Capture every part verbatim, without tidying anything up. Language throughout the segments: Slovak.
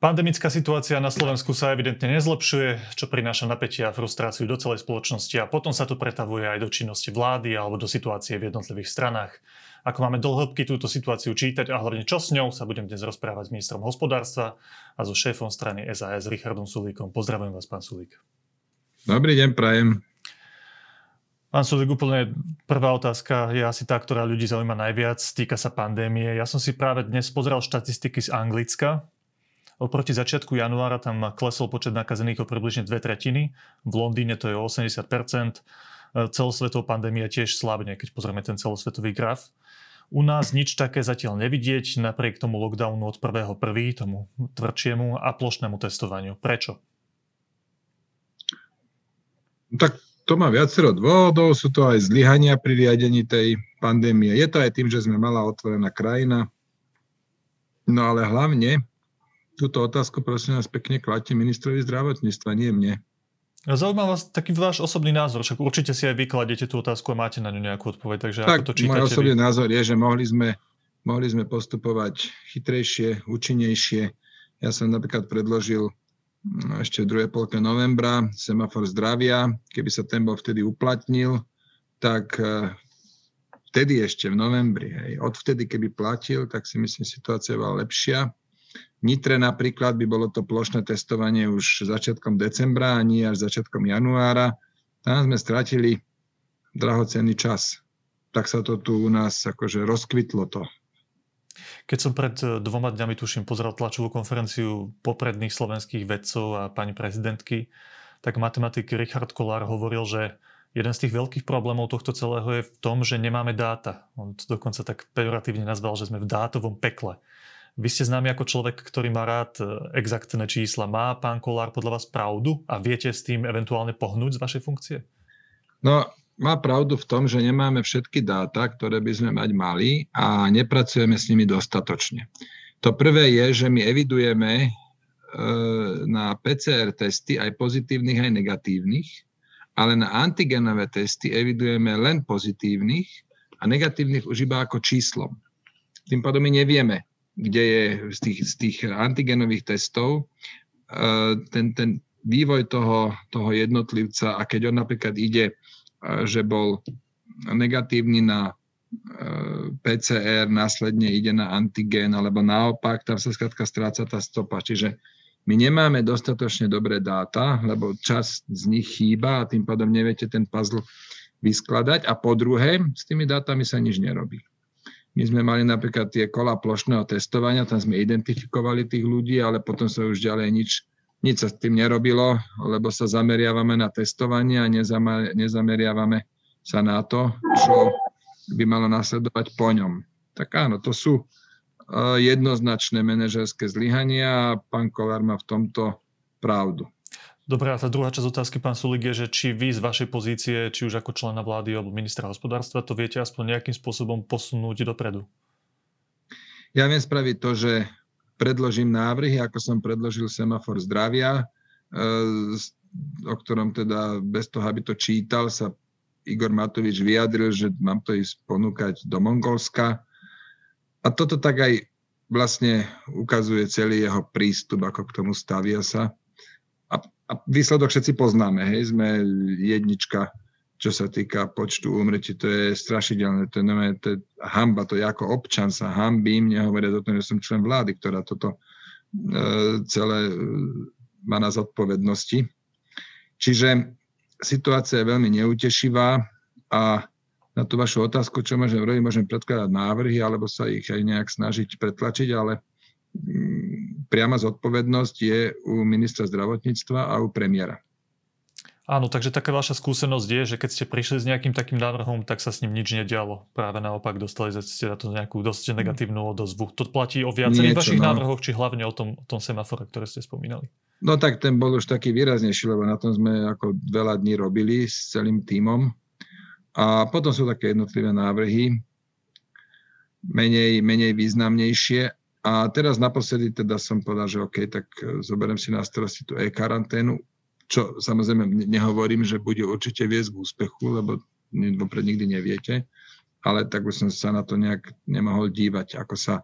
Pandemická situácia na Slovensku sa evidentne nezlepšuje, čo prináša napätie a frustráciu do celej spoločnosti a potom sa to pretavuje aj do činnosti vlády alebo do situácie v jednotlivých stranách. Ako máme do hĺbky túto situáciu čítať a hlavne čo s ňou, sa budem dnes rozprávať s ministrom hospodárstva a so šéfom strany es a es Richardom Sulíkom. Pozdravujem vás, pán Sulík. Dobrý deň, prajem. Pán Sulík, úplne prvá otázka je asi tá, ktorá ľudí zaujíma najviac, týka sa pandémie. Ja som si práve dnes pozeral štatistiky z Anglicka. Oproti začiatku januára tam klesol počet nakazených o približne dve tretiny. V Londýne to je o osemdesiat percent. Celosvetová pandémia tiež slabne, keď pozrieme ten celosvetový graf. U nás nič také zatiaľ nevidieť, napriek tomu lockdownu od prvého prvého, tomu tvrdšiemu a plošnému testovaniu. Prečo? Tak to má viacero dôvodov, sú to aj zlyhania pri riadení tej pandémie. Je to aj tým, že sme malá otvorená krajina. No ale hlavne túto otázku prosím nás pekne kladte ministrovi zdravotníctva, nie mne. Zaujíma vás taký váš osobný názor, však určite si aj vykladete tú otázku a máte na ňu nejakú odpoveď, takže tak, ako to čítate? Tak môj osobný vy... názor je, že mohli sme, mohli sme postupovať chytrejšie, účinnejšie. Ja som napríklad predložil ešte v druhej polke novembra semafor zdravia. Keby sa ten bol vtedy uplatnil, tak vtedy ešte v novembri, hej, od vtedy keby platil, tak si myslím, situácia bola lepšia. V Nitre napríklad by bolo to plošné testovanie už začiatkom decembra, a nie až začiatkom januára. Tam sme stratili drahocenný čas. Tak sa to tu u nás akože rozkvitlo to. Keď som pred dvoma dňami, tuším, pozeral tlačovú konferenciu popredných slovenských vedcov a pani prezidentky, tak matematik Richard Kollár hovoril, že jeden z tých veľkých problémov tohto celého je v tom, že nemáme dáta. On to dokonca tak pejoratívne nazval, že sme v dátovom pekle. Vy ste známi ako človek, ktorý má rád exaktné čísla. Má pán Kollár podľa vás pravdu a viete s tým eventuálne pohnúť z vašej funkcie? No, má pravdu v tom, že nemáme všetky dáta, ktoré by sme mať mali a nepracujeme s nimi dostatočne. To prvé je, že my evidujeme na pé cé er testy aj pozitívnych, aj negatívnych, ale na antigenové testy evidujeme len pozitívnych a negatívnych už iba ako číslom. Tým pádom my nevieme, kde je z tých, z tých antigenových testov ten, ten vývoj toho, toho jednotlivca. A keď on napríklad ide, že bol negatívny na pé cé er, následne ide na antigen, alebo naopak, tam sa skrátka stráca tá stopa. Čiže my nemáme dostatočne dobré dáta, lebo čas z nich chýba a tým pádom neviete ten puzzle vyskladať. A po druhé, s tými dátami sa nič nerobí. My sme mali napríklad tie kola plošného testovania, tam sme identifikovali tých ľudí, ale potom sa už ďalej nič, nič sa s tým nerobilo, lebo sa zameriavame na testovanie a nezameriavame sa na to, čo by malo nasledovať po ňom. Tak áno, to sú jednoznačné manažerské zlyhania a pán Kollár má v tomto pravdu. Dobre, a tá druhá časť otázky, pán Sulík, je, že či vy z vašej pozície, či už ako člena vlády alebo ministra hospodárstva, to viete aspoň nejakým spôsobom posunúť dopredu? Ja viem spraviť to, že predložím návrhy, ako som predložil semafor zdravia, o ktorom teda bez toho, aby to čítal, sa Igor Matovič vyjadril, že mám to ísť ponúkať do Mongolska. A toto tak aj vlastne ukazuje celý jeho prístup, ako k tomu stavia sa. A výsledok všetci poznáme, hej, sme jednička, čo sa týka počtu úmrtí, to je strašidelné, to je, to je hanba, to je ako občan sa hanbím, nehovoria o tom, že som člen vlády, ktorá toto e, celé má na zodpovednosti. Čiže situácia je veľmi neutešivá a na tú vašu otázku, čo môžem robiť, môžem predkladať návrhy, alebo sa ich aj nejak snažiť pretlačiť, ale priama zodpovednosť je u ministra zdravotníctva a u premiéra. Áno, takže taká vaša skúsenosť je, že keď ste prišli s nejakým takým návrhom, tak sa s ním nič nedialo. Práve naopak, dostali ste na to nejakú dosť negatívnu odozvu. To platí o viacerých Niečo, vašich no. návrhoch, či hlavne o tom, o tom semafore, ktoré ste spomínali? No tak ten bol už taký výraznejší, lebo na tom sme ako veľa dní robili s celým tímom. A potom sú také jednotlivé návrhy, menej, menej významnejšie. A teraz naposledy teda som povedal, že OK, tak zoberiem si na starosti tú e-karanténu, čo samozrejme nehovorím, že bude určite viesť k úspechu, lebo vopred nikdy neviete, ale tak už som sa na to nejak nemohol dívať, ako sa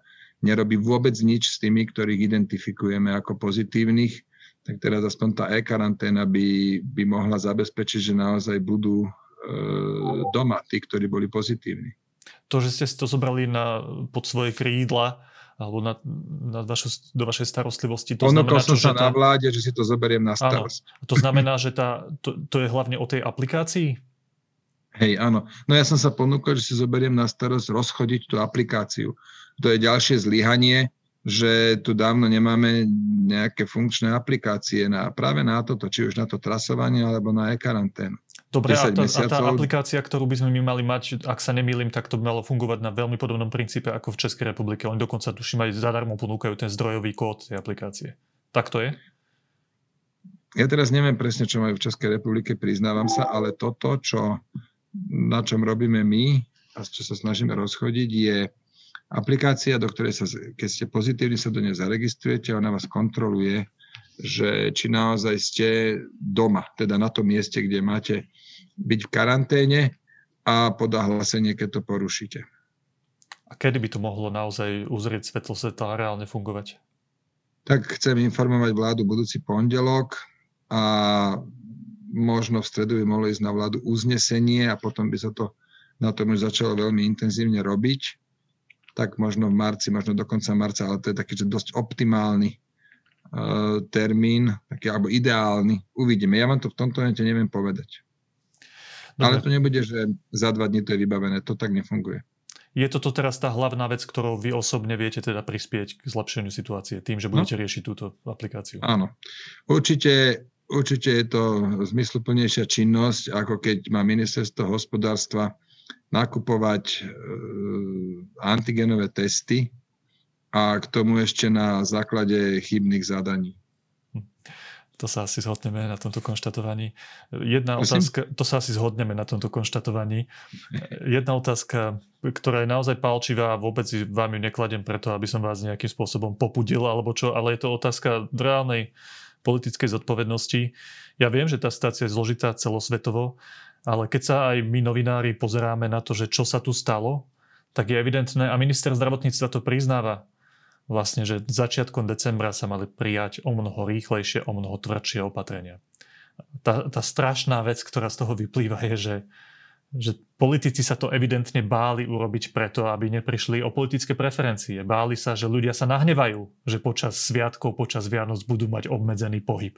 nerobí vôbec nič s tými, ktorých identifikujeme ako pozitívnych, tak teraz aspoň tá e-karanténa by, by mohla zabezpečiť, že naozaj budú e, doma tí, ktorí boli pozitívni. To, že ste to zobrali na, pod svoje krídla, alebo na, na vašu, do vašej starostlivosti. To ono znamená, to som čo, sa tá... na vláde, že si to zoberiem na starosť. Áno. To znamená, že tá, to, to je hlavne o tej aplikácii? Hej, áno. No ja som sa ponúkol, že si zoberiem na starosť rozchodiť tú aplikáciu. To je ďalšie zlyhanie, že tu dávno nemáme nejaké funkčné aplikácie na, práve na toto, či už na to trasovanie, alebo na e-karanténu. Dobre, a tá, a tá aplikácia, ktorú by sme my mali mať, ak sa nemýlim, tak to by malo fungovať na veľmi podobnom princípe ako v Českej republike. Oni dokonca tuším aj zadarmo ponúkajú ten zdrojový kód tej aplikácie. Tak to je? Ja teraz neviem presne, čo majú v Českej republike, priznávam sa, ale toto, čo, na čom robíme my a čo sa snažíme rozchodiť, je aplikácia, do ktorej sa, keď ste pozitívni, sa do nej zaregistrujete, ona vás kontroluje, že či naozaj ste doma, teda na tom mieste, kde máte byť v karanténe a podá hlásenie, keď to porušíte. A kedy by to mohlo naozaj uzrieť svetlo sveta a reálne fungovať? Tak chcem informovať vládu budúci pondelok a možno v stredu by mohlo ísť na vládu uznesenie a potom by sa to na tom už začalo veľmi intenzívne robiť. Tak možno v marci, možno do konca marca, ale to je taký, že dosť optimálny termín, taký, alebo ideálny. Uvidíme. Ja vám to v tomto momente neviem povedať. Dobre. Ale to nebude, že za dva dní to je vybavené. To tak nefunguje. Je toto teraz tá hlavná vec, ktorou vy osobne viete teda prispieť k zlepšeniu situácie tým, že budete no. riešiť túto aplikáciu? Áno. Určite, určite je to zmysluplnejšia činnosť, ako keď má ministerstvo hospodárstva nakupovať e, antigenové testy a k tomu ešte na základe chybných zadaní. To sa asi zhodneme na tomto konštatovaní. Jedna Prosím? otázka, to sa asi zhodneme na tomto konštatovaní. Jedna otázka, ktorá je naozaj pálčivá a vôbec vám ju nekladem preto, aby som vás nejakým spôsobom popudil alebo čo, ale je to otázka reálnej politickej zodpovednosti. Ja viem, že tá situácia je zložitá celosvetovo, ale keď sa aj my novinári pozeráme na to, že čo sa tu stalo, tak je evidentné a minister zdravotníctva to priznáva, vlastne, že začiatkom decembra sa mali prijať o mnoho rýchlejšie, o mnoho tvrdšie opatrenia. Tá, tá strašná vec, ktorá z toho vyplýva, je, že, že politici sa to evidentne báli urobiť preto, aby neprišli o politické preferencie. Báli sa, že ľudia sa nahnevajú, že počas sviatkov, počas Vianoc budú mať obmedzený pohyb.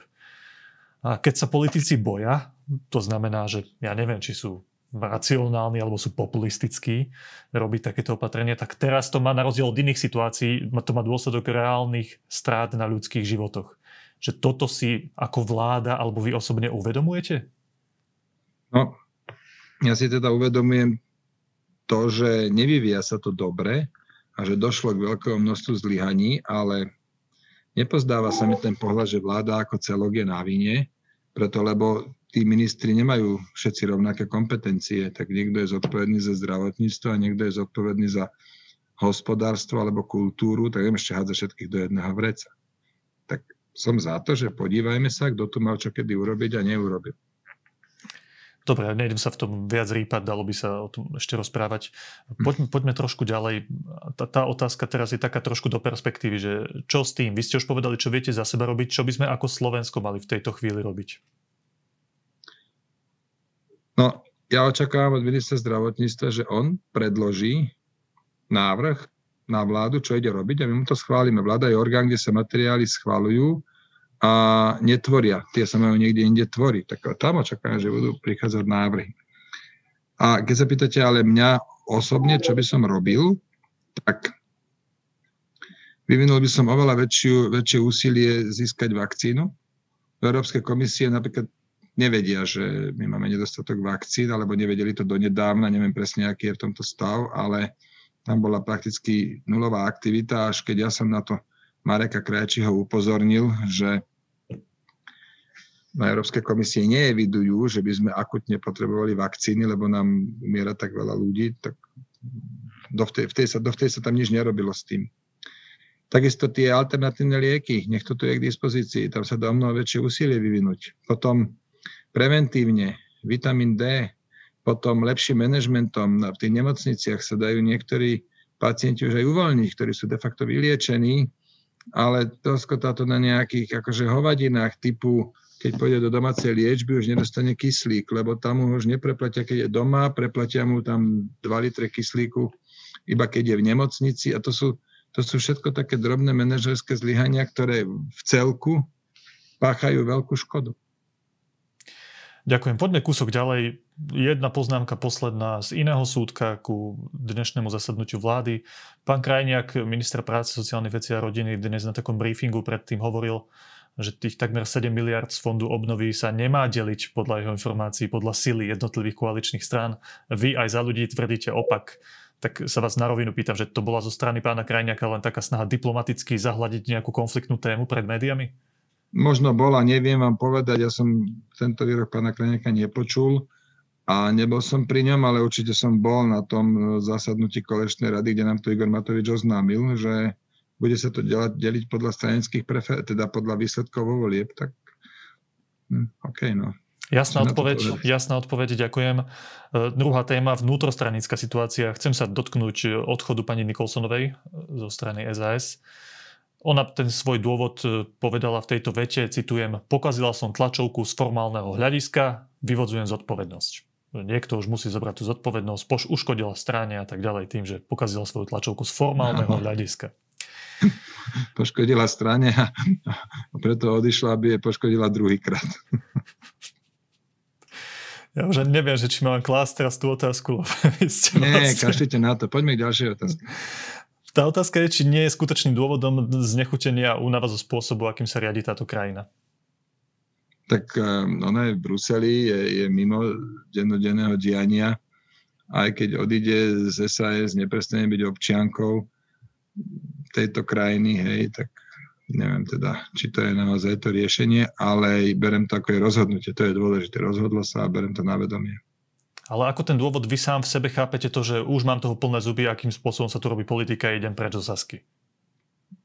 A keď sa politici boja, to znamená, že ja neviem, či sú racionálni alebo sú populistickí robiť takéto opatrenia, tak teraz to má na rozdiel od iných situácií, to má dôsledok reálnych strát na ľudských životoch. Že toto si ako vláda alebo vy osobne uvedomujete? No, ja si teda uvedomujem to, že nevyvíja sa to dobre a že došlo k veľkému množstvu zlyhaní, ale nepozdáva sa mi ten pohľad, že vláda ako celok je na vine, preto lebo tí ministri nemajú všetci rovnaké kompetencie, tak niekto je zodpovedný za zdravotníctvo a niekto je zodpovedný za hospodárstvo alebo kultúru, tak viem ešte hádzať všetkých do jedného vreca. Tak som za to, že podívajme sa, kto tu mal čo kedy urobiť a neurobiť. Dobre, nejdem sa v tom viac rýpať, dalo by sa o tom ešte rozprávať. Poďme, poďme trošku ďalej. Tá, tá otázka teraz je taká trošku do perspektívy, že čo s tým? Vy ste už povedali, čo viete za seba robiť, čo by sme ako Slovensko mali v tejto chvíli robiť? No, ja očakávam od ministra zdravotníctva, že on predloží návrh na vládu, čo ide robiť a my mu to schválime. Vláda je orgán, kde sa materiály schvaľujú a netvoria. Tie sa majú niekde inde tvoriť. Tak tam očakávam, že budú prichádzať návrhy. A keď sa pýtate ale mňa osobne, čo by som robil, tak vyvinul by som oveľa väčšiu, väčšie úsilie získať vakcínu. Európske komisie napríklad nevedia, že my máme nedostatok vakcín, alebo nevedeli to donedávna, neviem presne, aký je v tomto stav, ale tam bola prakticky nulová aktivita, až keď ja som na to Mareka Krajčího upozornil, že na Európskej komisii neevidujú, že by sme akutne potrebovali vakcíny, lebo nám umiera tak veľa ľudí, tak dovtej, v tej sa, dovtej sa tam nič nerobilo s tým. Takisto tie alternatívne lieky, nech to tu je k dispozícii, tam sa dá mnoho väčšie úsilie vyvinúť. Potom preventívne, vitamín D, potom lepším manažmentom v tých nemocniciach sa dajú niektorí pacienti už aj uvoľniť, ktorí sú de facto vyliečení, ale doskotá to na nejakých akože hovadinách typu, keď pôjde do domácej liečby, už nedostane kyslík, lebo tam ho už nepreplatia, keď je doma, preplatia mu tam dva litre kyslíku, iba keď je v nemocnici. A to sú, to sú všetko také drobné manažerské zlyhania, ktoré v celku páchajú veľkú škodu. Ďakujem. Poďme kúsok ďalej. Jedna poznámka posledná z iného súdka ku dnešnému zasadnutiu vlády. Pán Krajniak, minister práce, sociálnych vecí a rodiny, dnes na takom briefingu predtým hovoril, že tých takmer sedem miliárd z fondu obnovy sa nemá deliť podľa jeho informácií, podľa sily jednotlivých koaličných strán. Vy aj Za ľudí tvrdíte opak. Tak sa vás na rovinu pýtam, že to bola zo strany pána Krajniaka len taká snaha diplomaticky zahľadiť nejakú konfliktnú tému pred médiami? Možno bola, neviem vám povedať, ja som tento výrok pána Krajniaka nepočul a nebol som pri ňom, ale určite som bol na tom zasadnutí koaličnej rady, kde nám to Igor Matovič oznámil, že bude sa to deliť podľa stranických prefer, teda podľa výsledkov vo volieb, tak OK, no. Jasná odpoveď, jasná odpoveď, ďakujem. Druhá téma, vnútrostranická situácia. Chcem sa dotknúť odchodu pani Nikolsonovej zo strany es a es. Ona ten svoj dôvod povedala v tejto vete, citujem, pokazila som tlačovku z formálneho hľadiska, vyvodzujem zodpovednosť. Niekto už musí zobrať tú zodpovednosť, poš uškodila strane a tak ďalej tým, že pokazila svoju tlačovku z formálneho no. hľadiska. Poškodila strane a preto odišla, aby je poškodila druhýkrát. Ja už neviem, že či mám klásť teraz tú otázku. Nie, kašlite na to. Poďme k ďalšej otázke. Tá otázka je, či nie je skutočným dôvodom znechutenia a únava zo spôsobu, akým sa riadi táto krajina. Tak um, ona je v Bruseli, je, je mimo dennodenného diania. Aj keď odíde z es a es, neprestane byť občiankou tejto krajiny, hej, tak neviem teda, či to je naozaj to riešenie, ale berem to ako je rozhodnutie. To je dôležité. Rozhodlo sa a berem to na vedomie. Ale ako ten dôvod vy sám v sebe chápete to, že už mám toho plné zuby, akým spôsobom sa tu robí politika a idem preč zo Sasky?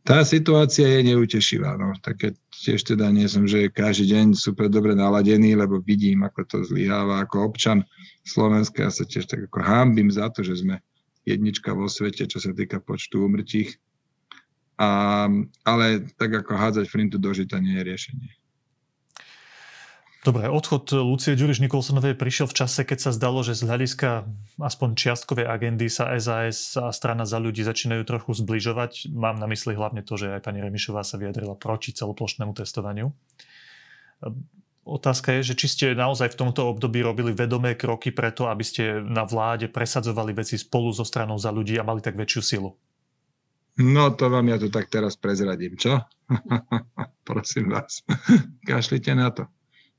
Tá situácia je neutešivá. No. Tak ja tiež teda nie som, že každý deň super dobre naladený, lebo vidím, ako to zlyháva. Ako občan Slovenska ja sa tiež tak ako hanbím za to, že sme jednička vo svete, čo sa týka počtu úmrtí. A, ale tak ako hádzať flintu do žita nie je riešenie. Dobre, odchod Lúcie Ďuriš-Nikolsonovej prišiel v čase, keď sa zdalo, že z hľadiska aspoň čiastkovej agendy sa es a es a strana Za ľudí začínajú trochu zbližovať. Mám na mysli hlavne to, že aj pani Remišová sa vyjadrila proti celoplošnému testovaniu. Otázka je, že či ste naozaj v tomto období robili vedomé kroky preto, aby ste na vláde presadzovali veci spolu so stranou Za ľudí a mali tak väčšiu silu. No to vám ja to tak teraz prezradím, čo? Prosím vás, kašlite na to.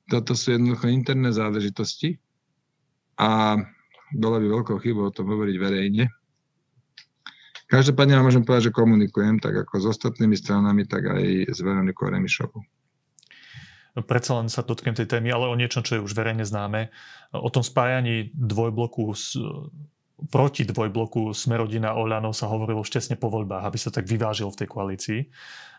Toto sú jednoducho interné záležitosti a bola by veľkou chybou o tom hovoriť verejne. Každopádne vám môžem povedať, že komunikujem tak ako s ostatnými stranami, tak aj s Veronikou Remišovou. Predsa len sa dotknem tej témy, ale o niečom, čo je už verejne známe. O tom spájaní dvojbloku s, proti dvojbloku Smerodina Oľano sa hovorilo štesne po voľbách, aby sa tak vyvážil v tej koalícii.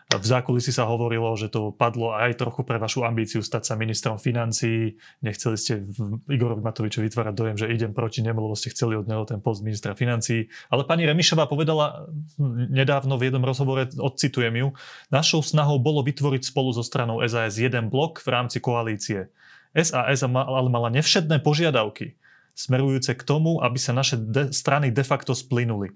V zákulisí sa hovorilo, že to padlo aj trochu pre vašu ambíciu stať sa ministrom financií. Nechceli ste Igorovi Matovičovi vytvárať dojem, že idem proti nemu, lebo ste chceli od neho ten post ministra financií. Ale pani Remišová povedala nedávno v jednom rozhovore, odcitujem ju, našou snahou bolo vytvoriť spolu so stranou es a es jeden blok v rámci koalície. es a es ale mala nevšedné požiadavky, smerujúce k tomu, aby sa naše de- strany de facto splynuli.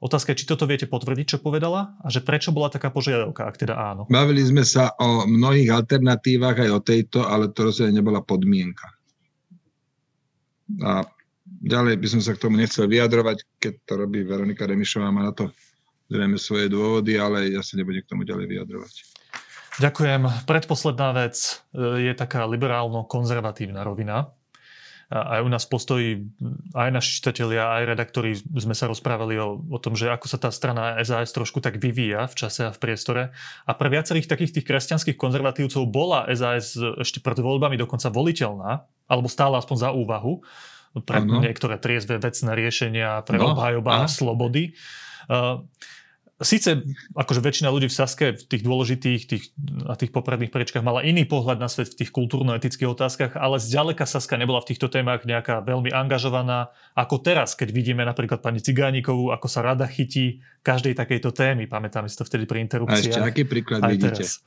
Otázka je, či toto viete potvrdiť, čo povedala a že prečo bola taká požiadavka, ak teda áno. Bavili sme sa o mnohých alternatívach, aj o tejto, ale to rozhodne nebola podmienka. A ďalej by som sa k tomu nechcel vyjadrovať, keď to robí Veronika Remišová, má na to zrejme svoje dôvody, ale ja sa nebudem k tomu ďalej vyjadrovať. Ďakujem. Predposledná vec je taká liberálno-konzervatívna rovina. Aj u nás postojí, aj naši čitatelia, aj redaktori sme sa rozprávali o, o tom, že ako sa tá strana es a es trošku tak vyvíja v čase a v priestore. A pre viacerých takých tých kresťanských konzervatívcov bola es a es ešte pred voľbami dokonca voliteľná, alebo stála aspoň za úvahu pre ano. Niektoré triezve vecné riešenia, pre no. obhajobá slobody. Uh, Sice akože väčšina ľudí v Saske v tých dôležitých tých, a tých popredných priečkách mala iný pohľad na svet v tých kultúrno-etických otázkach, ale zďaleka Saska nebola v týchto témach nejaká veľmi angažovaná, ako teraz, keď vidíme napríklad pani Cigánikovú, ako sa rada chytí každej takejto témy. Pamätáme si to vtedy pri interrupciách. A ešte aký príklad vidíte? Teraz.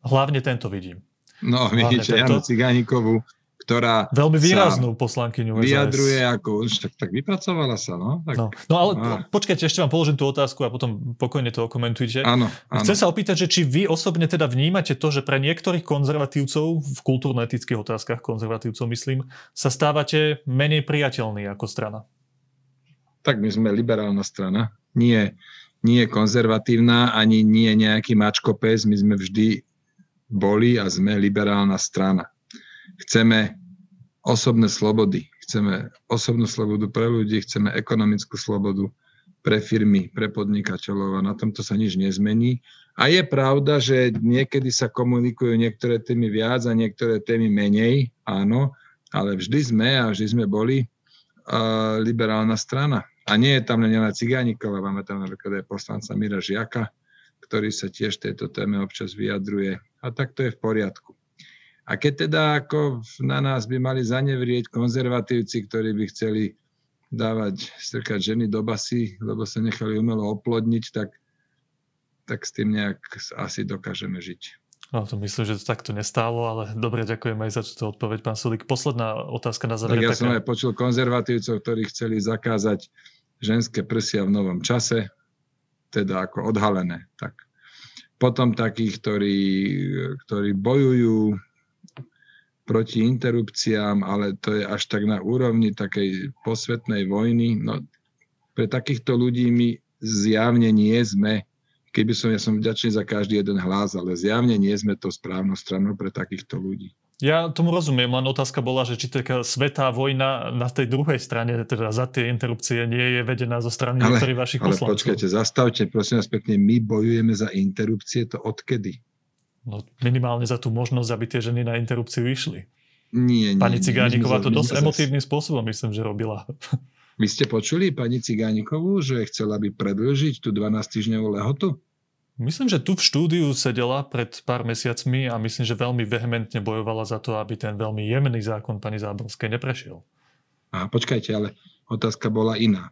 Hlavne tento vidím. No, Hlavne vidíte, Janu Cigánikovú, ktorá veľmi výraznú poslankyňu vyjadruje es á es. Ako, tak, tak vypracovala sa, no? Tak, no, no ale a... počkajte, ešte vám položím tú otázku a potom pokojne to okomentujte. Áno, áno. Chcem sa opýtať, že či vy osobne teda vnímate to, že pre niektorých konzervatívcov, v kultúrno-etických otázkach konzervatívcov myslím, sa stávate menej priateľní ako strana? Tak my sme liberálna strana. Nie, nie konzervatívna, ani nie nejaký mačko-pes. My sme vždy boli a sme liberálna strana. Chceme osobné slobody. Chceme osobnú slobodu pre ľudí, chceme ekonomickú slobodu pre firmy, pre podnikateľov a na tomto sa nič nezmení. A je pravda, že niekedy sa komunikujú niektoré témy viac a niektoré témy menej, áno, ale vždy sme a vždy sme boli uh, liberálna strana. A nie je tam len Jana Cigániková, máme tam napríklad aj poslanca Mira Žiaka, ktorý sa tiež tejto téme občas vyjadruje. A tak to je v poriadku. A keď teda ako na nás by mali zanevrieť konzervatívci, ktorí by chceli dávať, strkať ženy do basy, lebo sa nechali umelo oplodniť, tak, tak s tým nejak asi dokážeme žiť. No to myslím, že to takto nestálo, ale dobre, ďakujem aj za túto odpoveď, pán Sulík. Posledná otázka na záver. Tak ja taká... som aj počul konzervatívcov, ktorí chceli zakázať ženské prsia v novom čase, teda ako odhalené. Tak. Potom takých, ktorí, ktorí bojujú proti interrupciám, ale to je až tak na úrovni takej posvetnej vojny. No, pre takýchto ľudí my zjavne nie sme, keby som, ja som vďačný za každý jeden hlas, ale zjavne nie sme to správnou stranou pre takýchto ľudí. Ja tomu rozumiem, len otázka bola, že či taká svetá vojna na tej druhej strane, teda za tie interrupcie, nie je vedená zo strany niektorých vašich ale poslancov. Ale počkajte, zastavte, prosím vás pekne, my bojujeme za interrupcie, to odkedy? No, minimálne za tú možnosť, aby tie ženy na interrupciu išli. Nie, nie. Pani Cigániková to dosť emotívnym spôsobom, myslím, že robila. Vy ste počuli pani Cigánikovú, že chcela by predĺžiť tú dvanásťtýždňovú lehotu? Myslím, že tu v štúdiu sedela pred pár mesiacmi a myslím, že veľmi vehementne bojovala za to, aby ten veľmi jemný zákon pani Záborskej neprešiel. A počkajte, ale otázka bola iná.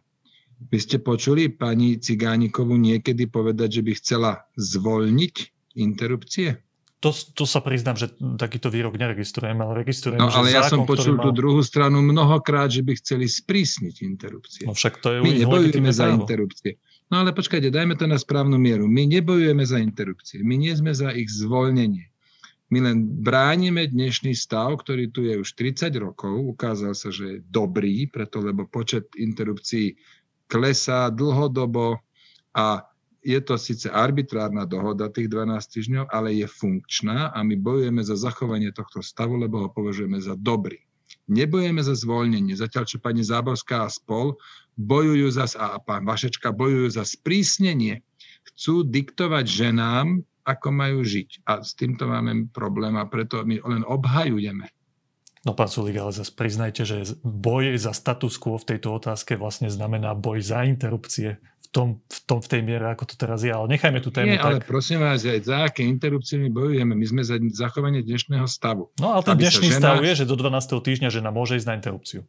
Vy ste počuli pani Cigánikovú niekedy povedať, že by chcela zvoľniť interrupcie? To, to sa priznám, že takýto výrok neregistrujem, ale registrujem, no, ale že ja zákon, som počul má... tú druhú stranu mnohokrát, že by chceli sprísniť interrupcie. No však to je my nebojujeme za interrupcie. No ale počkajte, dajme to na správnu mieru. My nebojujeme za interrupcie, my nie sme za ich zvoľnenie. My len bránime dnešný stav, ktorý tu je už tridsať rokov. Ukázal sa, že je dobrý, preto lebo počet interrupcií klesá dlhodobo a je to síce arbitrárna dohoda tých dvanásť týždňov, ale je funkčná a my bojujeme za zachovanie tohto stavu, lebo ho považujeme za dobrý. Nebojujeme za zvoľnenie, zatiaľ čo pani Záborská a spol bojujú za, a pán Vašečka bojujú za sprísnenie. Chcú diktovať ženám, ako majú žiť. A s týmto máme problém a preto my len obhajujeme. No pán Sulík, ale zase priznajte, že boj za status quo v tejto otázke vlastne znamená boj za interrupcie v, tom, v, tom, v tej miere, ako to teraz je. Ale nechajme tu tému. Nie, tak. Ale prosím vás, aj za aké interrupcie my bojujeme? My sme za zachovanie dnešného stavu. No ale ten dnešný žena, stav je, že do dvanásteho týždňa žena môže ísť na interrupciu.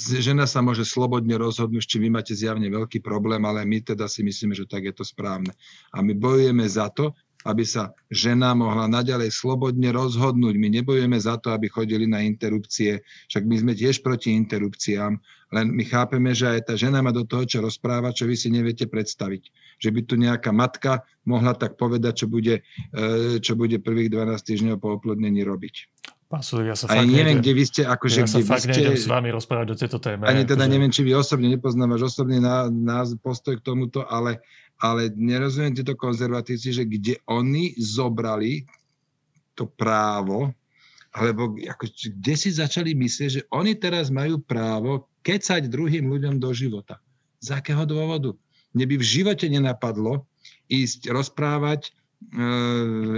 Žena sa môže slobodne rozhodnúť, či vy máte zjavne veľký problém, ale my teda si myslíme, že tak je to správne. A my bojujeme za to, aby sa žena mohla naďalej slobodne rozhodnúť. My nebojujeme za to, aby chodili na interrupcie, však my sme tiež proti interrupciám, len my chápeme, že aj tá žena má do toho, čo rozpráva, čo vy si neviete predstaviť. Že by tu nejaká matka mohla tak povedať, čo bude, čo bude prvých dvanásť týždňov po oplodnení robiť. Pán Sulík, ja sa fakt neviem, kde vy ste, akože ja kde vy ste... s vami rozprávať o tejto téme. Ani teda že... neviem, či vy osobne nepoznáte váš osobný na, na postoj k tomuto, ale... Ale nerozumiem tieto konzervatívci, že kde oni zobrali to právo, alebo ako, kde si začali myslieť, že oni teraz majú právo kecať druhým ľuďom do života. Z akého dôvodu? Mne by v živote nenapadlo ísť rozprávať, e,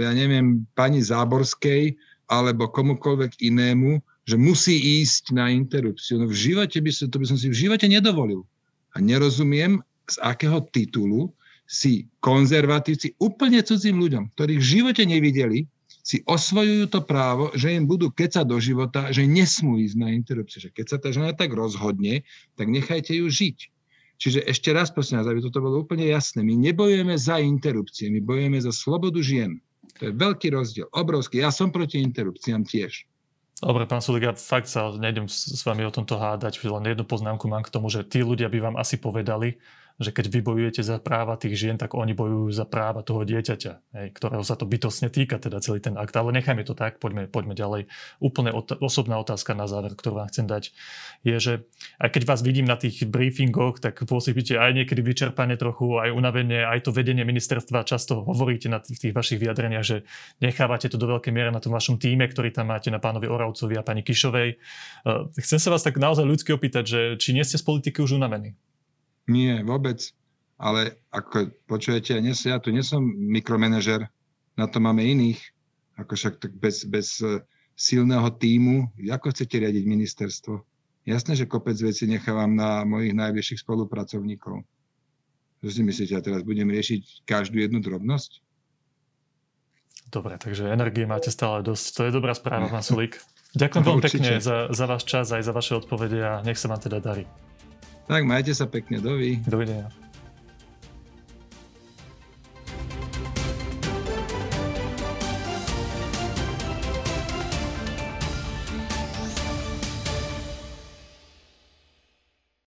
ja neviem, pani Záborskej alebo komukoľvek inému, že musí ísť na interrupciu. No v živote by som, to by som si v živote nedovolil. A nerozumiem, z akého titulu si konzervatívci úplne cudzím ľuďom, ktorých v živote nevideli, si osvojujú to právo, že im budú kecať do života, že nesmú ísť na interrupciu. Že keď sa tá žena tak rozhodne, tak nechajte ju žiť. Čiže ešte raz prosím vás, aby toto bolo úplne jasné. My nebojujeme za interrupcie, my bojujeme za slobodu žien. To je veľký rozdiel, obrovský. Ja som proti interrupciám tiež. Dobre, pán Sulík, ja fakt sa nejdem s vami o tomto hádať, len jednu poznámku mám k tomu, že tí ľudia by vám asi povedali, že keď vy bojujete za práva tých žien, tak oni bojujú za práva toho dieťaťa, hej, ktorého sa to bytostne týka, teda celý ten akt. Ale nechajme to tak, poďme, poďme ďalej. Úplne ota- osobná otázka na záver, ktorú vám chcem dať, je, že aj keď vás vidím na tých briefingoch, tak pôsobíte aj niekedy vyčerpane trochu, aj unavenie, aj to vedenie ministerstva. Často hovoríte na t- v tých vašich vyjadreniach, že nechávate to do veľkej miery na tom vašom tíme, ktorý tam máte, na pánovi Oravcovi a pani Kišovej. Chcem sa vás tak naozaj ľudsky opýtať, že či nie ste z politiky už unavení? Nie, vôbec. Ale ako počujete, ja, nes, ja tu nie som mikromanažer, na to máme iných. Ako však tak bez, bez silného tímu, ako chcete riadiť ministerstvo? Jasné, že kopec vecí nechávam na mojich najbližších spolupracovníkov. Čo si myslíte, ja teraz budem riešiť každú jednu drobnosť? Dobre, takže energie máte stále dosť. To je dobrá správa, pán Sulík. Ďakujem veľmi pekne za, za váš čas, aj za vaše odpovede a nech sa vám teda darí. Tak majte sa pekne, dovi. Dovidenia.